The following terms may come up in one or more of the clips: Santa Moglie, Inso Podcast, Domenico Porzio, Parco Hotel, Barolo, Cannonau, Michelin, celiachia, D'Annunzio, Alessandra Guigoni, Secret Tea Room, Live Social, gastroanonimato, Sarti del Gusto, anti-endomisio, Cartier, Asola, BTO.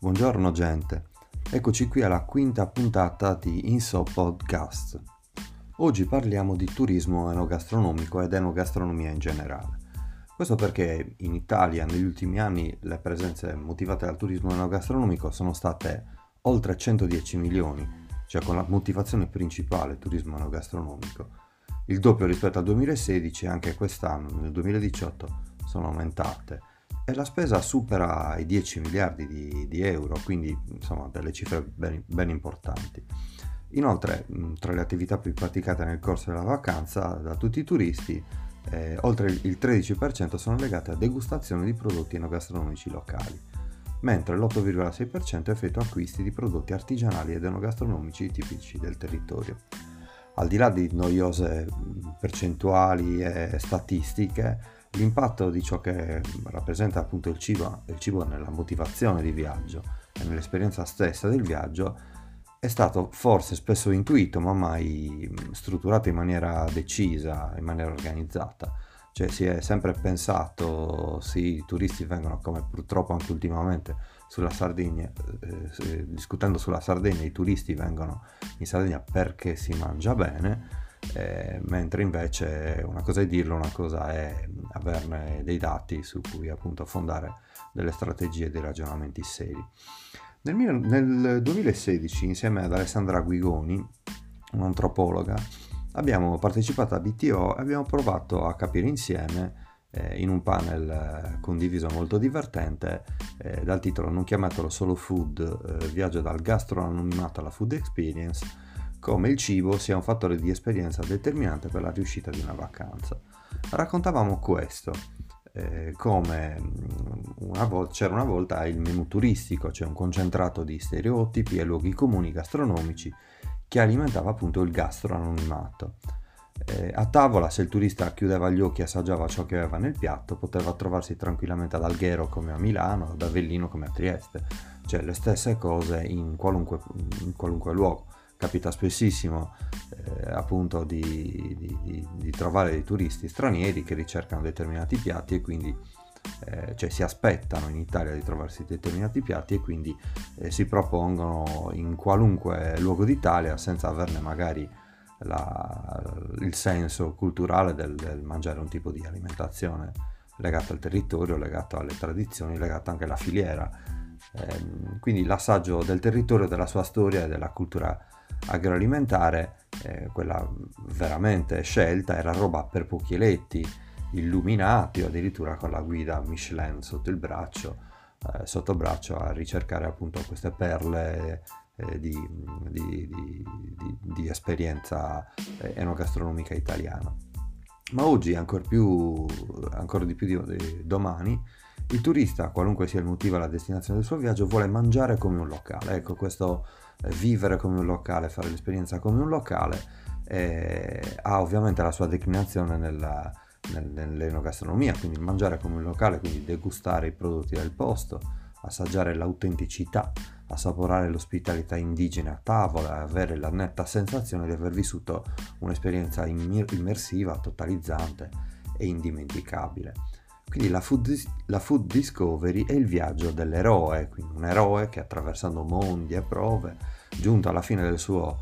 Buongiorno gente, eccoci qui alla quinta puntata di Inso Podcast. Oggi parliamo di turismo enogastronomico ed enogastronomia in generale. Questo perché in Italia negli ultimi anni le presenze motivate dal turismo enogastronomico sono state oltre 110 milioni, cioè con la motivazione principale turismo enogastronomico. Il doppio rispetto al 2016 e anche quest'anno, nel 2018, sono aumentate. E la spesa supera i 10 miliardi di euro, quindi insomma delle cifre ben importanti. Inoltre, tra le attività più praticate nel corso della vacanza da tutti i turisti, oltre il 13% sono legate a degustazione di prodotti enogastronomici locali, mentre l'8,6% effettua acquisti di prodotti artigianali ed enogastronomici tipici del territorio. Al di là di noiose percentuali e statistiche, l'impatto di ciò che rappresenta appunto il cibo nella motivazione di viaggio e nell'esperienza stessa del viaggio è stato forse spesso intuito ma mai strutturato in maniera decisa, in maniera organizzata. Cioè si è sempre pensato, sì, i turisti vengono, come purtroppo anche ultimamente sulla Sardegna, discutendo sulla Sardegna, i turisti vengono in Sardegna perché si mangia bene. Mentre invece una cosa è dirlo, una cosa è averne dei dati su cui appunto fondare delle strategie e dei ragionamenti seri. Nel 2016, insieme ad Alessandra Guigoni, un'antropologa, abbiamo partecipato a BTO e abbiamo provato a capire insieme, in un panel condiviso molto divertente, dal titolo "Non chiamatelo solo food, viaggio dal gastroanonimato alla food experience", come il cibo sia un fattore di esperienza determinante per la riuscita di una vacanza. Raccontavamo questo, come c'era una volta il menù turistico, cioè un concentrato di stereotipi e luoghi comuni gastronomici che alimentava appunto il gastroanonimato. A tavola, se il turista chiudeva gli occhi e assaggiava ciò che aveva nel piatto, poteva trovarsi tranquillamente ad Alghero come a Milano, ad Avellino come a Trieste, cioè le stesse cose in qualunque luogo. Capita spessissimo appunto di trovare dei turisti stranieri che ricercano determinati piatti e quindi si aspettano in Italia di trovarsi determinati piatti e quindi si propongono in qualunque luogo d'Italia senza averne magari il senso culturale del mangiare un tipo di alimentazione legato al territorio, legato alle tradizioni, legato anche alla filiera. Quindi l'assaggio del territorio, della sua storia e della cultura agroalimentare, quella veramente scelta, era roba per pochi eletti, illuminati o addirittura con la guida Michelin sotto braccio a ricercare appunto queste perle di esperienza enogastronomica italiana. Ma oggi, ancora di più di domani, il turista, qualunque sia il motivo e la destinazione del suo viaggio, vuole mangiare come un locale. Ecco, questo vivere come un locale, fare l'esperienza come un locale, ha ovviamente la sua declinazione nell'enogastronomia, quindi il mangiare come un locale, quindi degustare i prodotti del posto, assaggiare l'autenticità, assaporare l'ospitalità indigena a tavola, avere la netta sensazione di aver vissuto un'esperienza immersiva, totalizzante e indimenticabile. Quindi la food discovery è il viaggio dell'eroe, quindi un eroe che, attraversando mondi e prove, giunto alla fine del suo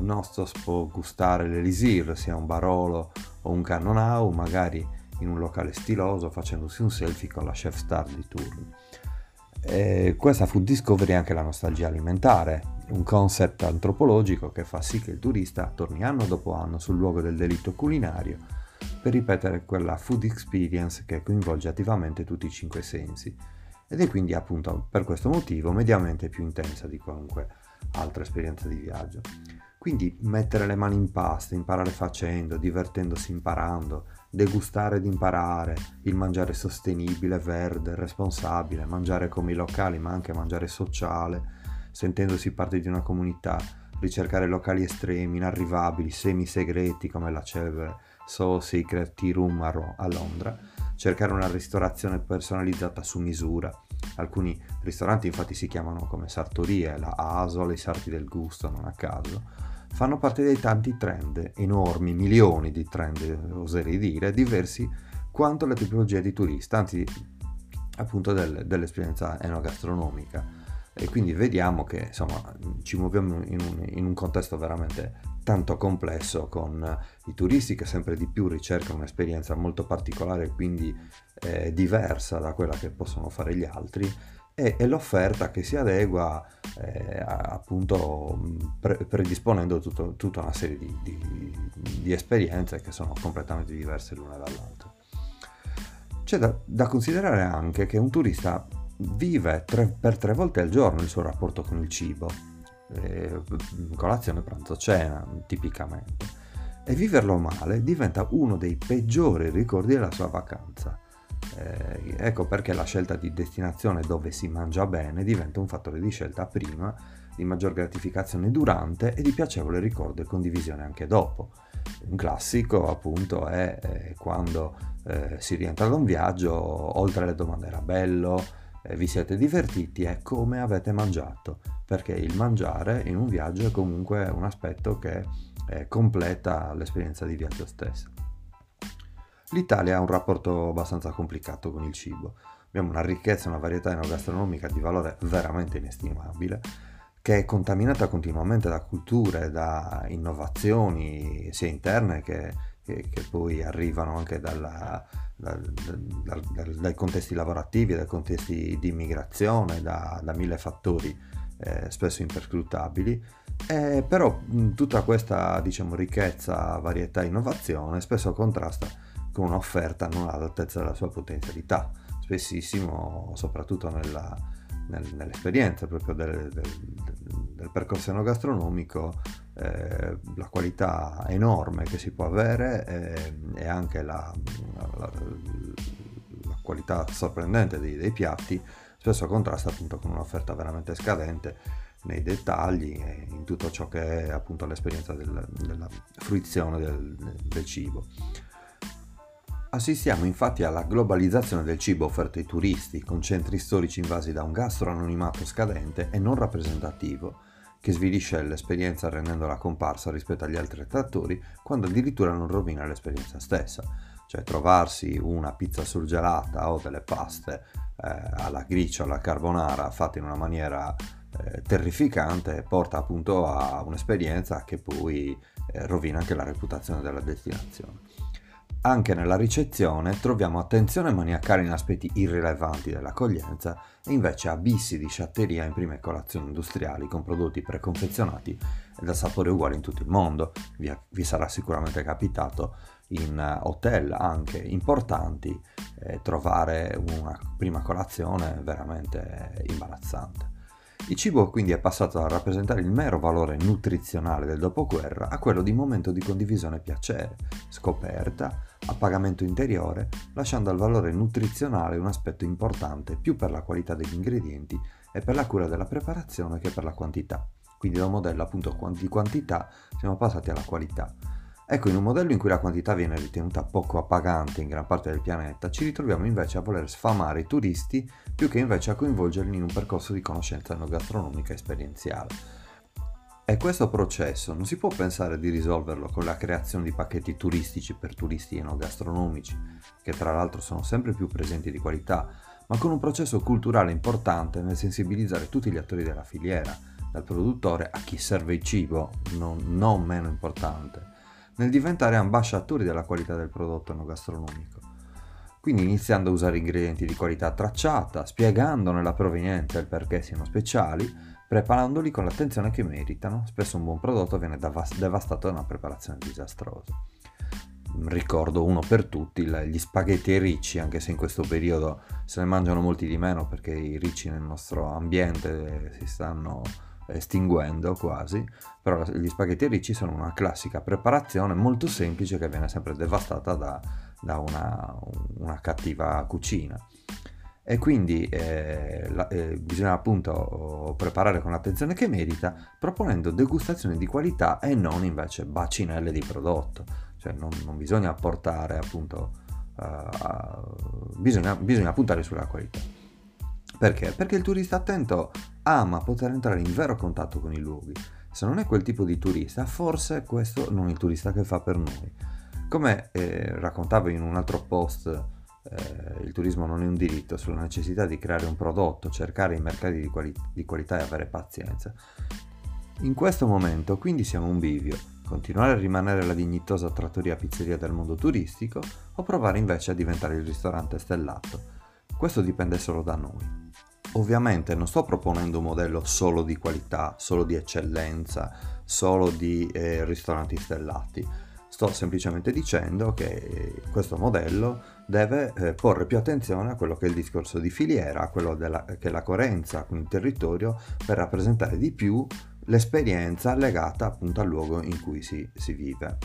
nostos, può gustare l'elisir, sia un Barolo o un Cannonau, magari in un locale stiloso, facendosi un selfie con la chef star di turno. Questa food discovery è anche la nostalgia alimentare, un concept antropologico che fa sì che il turista torni anno dopo anno sul luogo del delitto culinario per ripetere quella food experience che coinvolge attivamente tutti i 5 sensi ed è quindi appunto per questo motivo mediamente più intensa di qualunque altra esperienza di viaggio. Quindi mettere le mani in pasta, imparare facendo, divertendosi imparando, degustare ed imparare, il mangiare sostenibile, verde, responsabile, mangiare come i locali ma anche mangiare sociale, sentendosi parte di una comunità, ricercare locali estremi, inarrivabili, semi-segreti come la celebre Secret Tea Room a Londra, cercare una ristorazione personalizzata su misura. Alcuni ristoranti infatti si chiamano come sartorie, la Asola, i Sarti del Gusto, non a caso. Fanno parte dei tanti trend, enormi, milioni di trend, oserei dire, diversi quanto la tipologia di turista, anzi appunto dell'esperienza enogastronomica. e quindi vediamo che insomma ci muoviamo in un contesto veramente tanto complesso, con i turisti che sempre di più ricercano un'esperienza molto particolare, quindi diversa da quella che possono fare gli altri, e l'offerta che si adegua appunto predisponendo tutta una serie di esperienze che sono completamente diverse l'una dall'altra. C'è da considerare anche che un turista vive per tre volte al giorno il suo rapporto con il cibo, colazione, pranzo, cena tipicamente, e viverlo male diventa uno dei peggiori ricordi della sua vacanza. Ecco perché la scelta di destinazione dove si mangia bene diventa un fattore di scelta prima, di maggior gratificazione durante e di piacevole ricordo e condivisione anche dopo. Un classico appunto è quando si rientra da un viaggio, oltre alle domande era bello, vi siete divertiti e come avete mangiato, perché il mangiare in un viaggio è comunque un aspetto che completa l'esperienza di viaggio stessa. L'Italia ha un rapporto abbastanza complicato con il cibo. Abbiamo una ricchezza, una varietà enogastronomica di valore veramente inestimabile, che è contaminata continuamente da culture, da innovazioni sia interne che poi arrivano anche dai contesti lavorativi, dai contesti di immigrazione, da mille fattori spesso imperscrutabili. Però tutta questa, diciamo, ricchezza, varietà, innovazione spesso contrasta con un'offerta non all'altezza della sua potenzialità, spessissimo soprattutto nell'esperienza proprio del percorso enogastronomico. La qualità enorme che si può avere e anche la qualità sorprendente dei piatti spesso contrasta appunto con un'offerta veramente scadente nei dettagli e in tutto ciò che è appunto l'esperienza della fruizione del cibo. Assistiamo infatti alla globalizzazione del cibo offerto ai turisti, con centri storici invasi da un gastroanonimato scadente e non rappresentativo, che svilisce l'esperienza rendendola comparsa rispetto agli altri attrattori, quando addirittura non rovina l'esperienza stessa. Cioè trovarsi una pizza surgelata o delle paste alla gricia o alla carbonara fatte in una maniera terrificante porta appunto a un'esperienza che poi rovina anche la reputazione della destinazione. Anche nella ricezione troviamo attenzione maniacale in aspetti irrilevanti dell'accoglienza e invece abissi di sciatteria in prime colazioni industriali con prodotti preconfezionati e da sapore uguale in tutto il mondo. Vi sarà sicuramente capitato in hotel anche importanti trovare una prima colazione veramente imbarazzante. Il cibo quindi è passato da rappresentare il mero valore nutrizionale del dopoguerra a quello di momento di condivisione e piacere, scoperta, appagamento interiore, lasciando al valore nutrizionale un aspetto importante più per la qualità degli ingredienti e per la cura della preparazione che per la quantità. Quindi da un modello appunto di quantità siamo passati alla qualità. Ecco, in un modello in cui la quantità viene ritenuta poco appagante in gran parte del pianeta, ci ritroviamo invece a voler sfamare i turisti più che invece a coinvolgerli in un percorso di conoscenza enogastronomica esperienziale. E questo processo non si può pensare di risolverlo con la creazione di pacchetti turistici per turisti enogastronomici, che tra l'altro sono sempre più presenti di qualità, ma con un processo culturale importante nel sensibilizzare tutti gli attori della filiera, dal produttore a chi serve il cibo, non meno importante, nel diventare ambasciatori della qualità del prodotto enogastronomico. Quindi iniziando a usare ingredienti di qualità tracciata, spiegandone la provenienza e il perché siano speciali, preparandoli con l'attenzione che meritano. Spesso un buon prodotto viene devastato da una preparazione disastrosa. Ricordo uno per tutti, gli spaghetti ai ricci, anche se in questo periodo se ne mangiano molti di meno perché i ricci nel nostro ambiente si stanno estinguendo quasi, però gli spaghetti ricci sono una classica preparazione molto semplice che viene sempre devastata da una cattiva cucina, e quindi bisogna appunto preparare con l'attenzione che merita, proponendo degustazioni di qualità e non invece bacinelle di prodotto. Cioè non bisogna portare appunto bisogna puntare sulla qualità. Perché? Perché il turista attento ama poter entrare in vero contatto con i luoghi. Se non è quel tipo di turista, forse questo non è il turista che fa per noi. Come raccontavo in un altro post il turismo non è un diritto, è sulla necessità di creare un prodotto, cercare i mercati di qualità e avere pazienza. In questo momento quindi siamo un bivio: continuare a rimanere la dignitosa trattoria-pizzeria del mondo turistico o provare invece a diventare il ristorante stellato. Questo dipende solo da noi. Ovviamente non sto proponendo un modello solo di qualità, solo di eccellenza, solo di ristoranti stellati. Sto semplicemente dicendo che questo modello deve porre più attenzione a quello che è il discorso di filiera, a quello che è la coerenza con il territorio, per rappresentare di più l'esperienza legata appunto al luogo in cui si vive.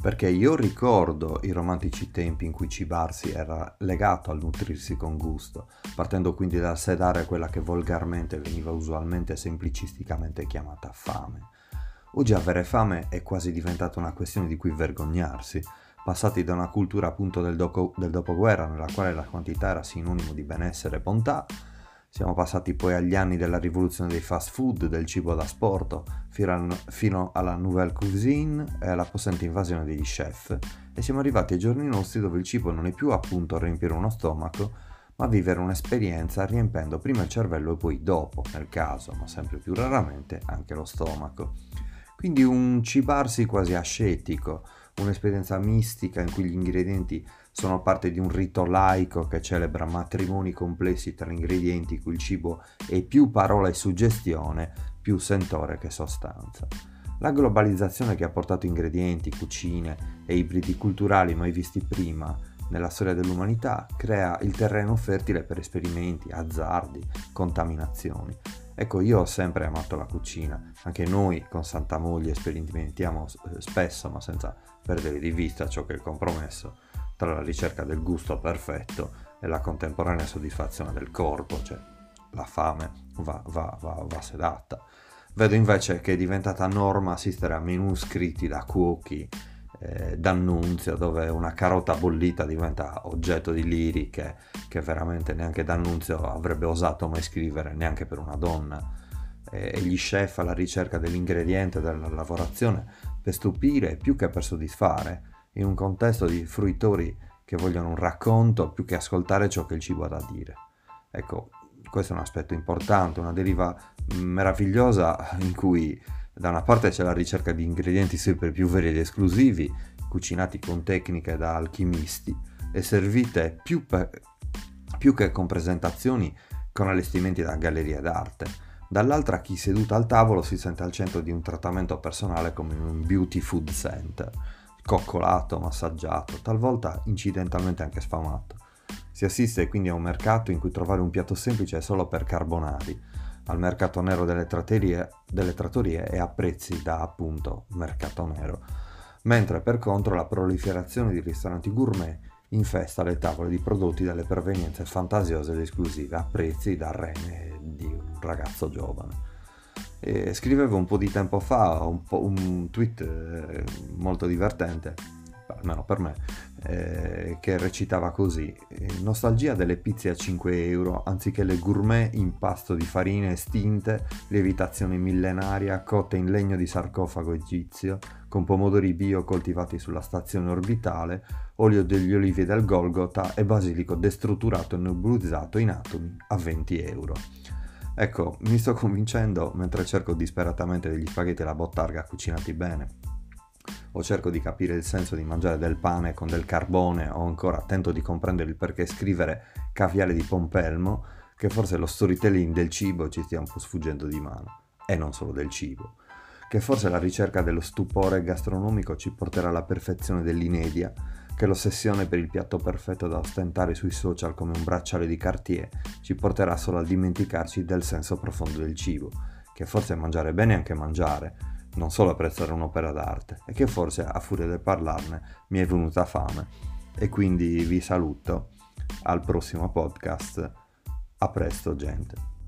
Perché io ricordo i romantici tempi in cui cibarsi era legato al nutrirsi con gusto, partendo quindi dal sedare quella che volgarmente veniva usualmente e semplicisticamente chiamata fame. Oggi avere fame è quasi diventata una questione di cui vergognarsi, passati da una cultura appunto del dopoguerra, nella quale la quantità era sinonimo di benessere e bontà. Siamo passati poi agli anni della rivoluzione dei fast food, del cibo da asporto, fino alla nouvelle cuisine e alla possente invasione degli chef. E siamo arrivati ai giorni nostri, dove il cibo non è più appunto riempire uno stomaco, ma vivere un'esperienza riempendo prima il cervello e poi dopo, nel caso, ma sempre più raramente, anche lo stomaco. Quindi un cibarsi quasi ascetico, un'esperienza mistica in cui gli ingredienti sono parte di un rito laico che celebra matrimoni complessi tra ingredienti, cui il cibo è più parola e suggestione, più sentore che sostanza. La globalizzazione, che ha portato ingredienti, cucine e ibridi culturali mai visti prima nella storia dell'umanità, crea il terreno fertile per esperimenti, azzardi, contaminazioni. Ecco, io ho sempre amato la cucina, anche noi con Santa Moglie sperimentiamo spesso, ma senza perdere di vista ciò che è compromesso tra la ricerca del gusto perfetto e la contemporanea soddisfazione del corpo, cioè la fame va sedata. Vedo invece che è diventata norma assistere a menù scritti da cuochi D'Annunzio, dove una carota bollita diventa oggetto di liriche che veramente neanche D'Annunzio avrebbe osato mai scrivere, neanche per una donna, e gli chef alla ricerca dell'ingrediente, della lavorazione, per stupire più che per soddisfare, in un contesto di fruitori che vogliono un racconto più che ascoltare ciò che il cibo ha da dire. Ecco, questo è un aspetto importante, una deriva meravigliosa in cui da una parte c'è la ricerca di ingredienti sempre più veri ed esclusivi, cucinati con tecniche da alchimisti e servite più che con presentazioni, con allestimenti da gallerie d'arte. Dall'altra, chi seduta al tavolo si sente al centro di un trattamento personale, come in un beauty food center, coccolato, massaggiato, talvolta incidentalmente anche sfamato. Si assiste quindi a un mercato in cui trovare un piatto semplice è solo per carbonari, al mercato nero delle trattorie e a prezzi da appunto mercato nero, mentre per contro la proliferazione di ristoranti gourmet infesta le tavole di prodotti dalle provenienze fantasiose ed esclusive a prezzi da rene di un ragazzo giovane. E scrivevo un po' di tempo fa un tweet molto divertente, almeno per me, che recitava così: nostalgia delle pizze a 5 euro anziché le gourmet impasto di farine estinte, lievitazione millenaria, cotte in legno di sarcofago egizio con pomodori bio coltivati sulla stazione orbitale, olio degli olivi del Golgota e basilico destrutturato e nebulizzato in atomi a 20 euro. Ecco, mi sto convincendo mentre cerco disperatamente degli spaghetti alla bottarga cucinati bene, o cerco di capire il senso di mangiare del pane con del carbone, o ancora tento di comprendere il perché scrivere caviale di pompelmo, che forse lo storytelling del cibo ci stia un po' sfuggendo di mano, e non solo del cibo, che forse la ricerca dello stupore gastronomico ci porterà alla perfezione dell'inedia, che l'ossessione per il piatto perfetto da ostentare sui social come un bracciale di Cartier ci porterà solo a dimenticarci del senso profondo del cibo, che forse mangiare bene è anche mangiare, non solo apprezzare un'opera d'arte, e che forse a furia di parlarne mi è venuta fame. E quindi vi saluto, al prossimo podcast, a presto gente.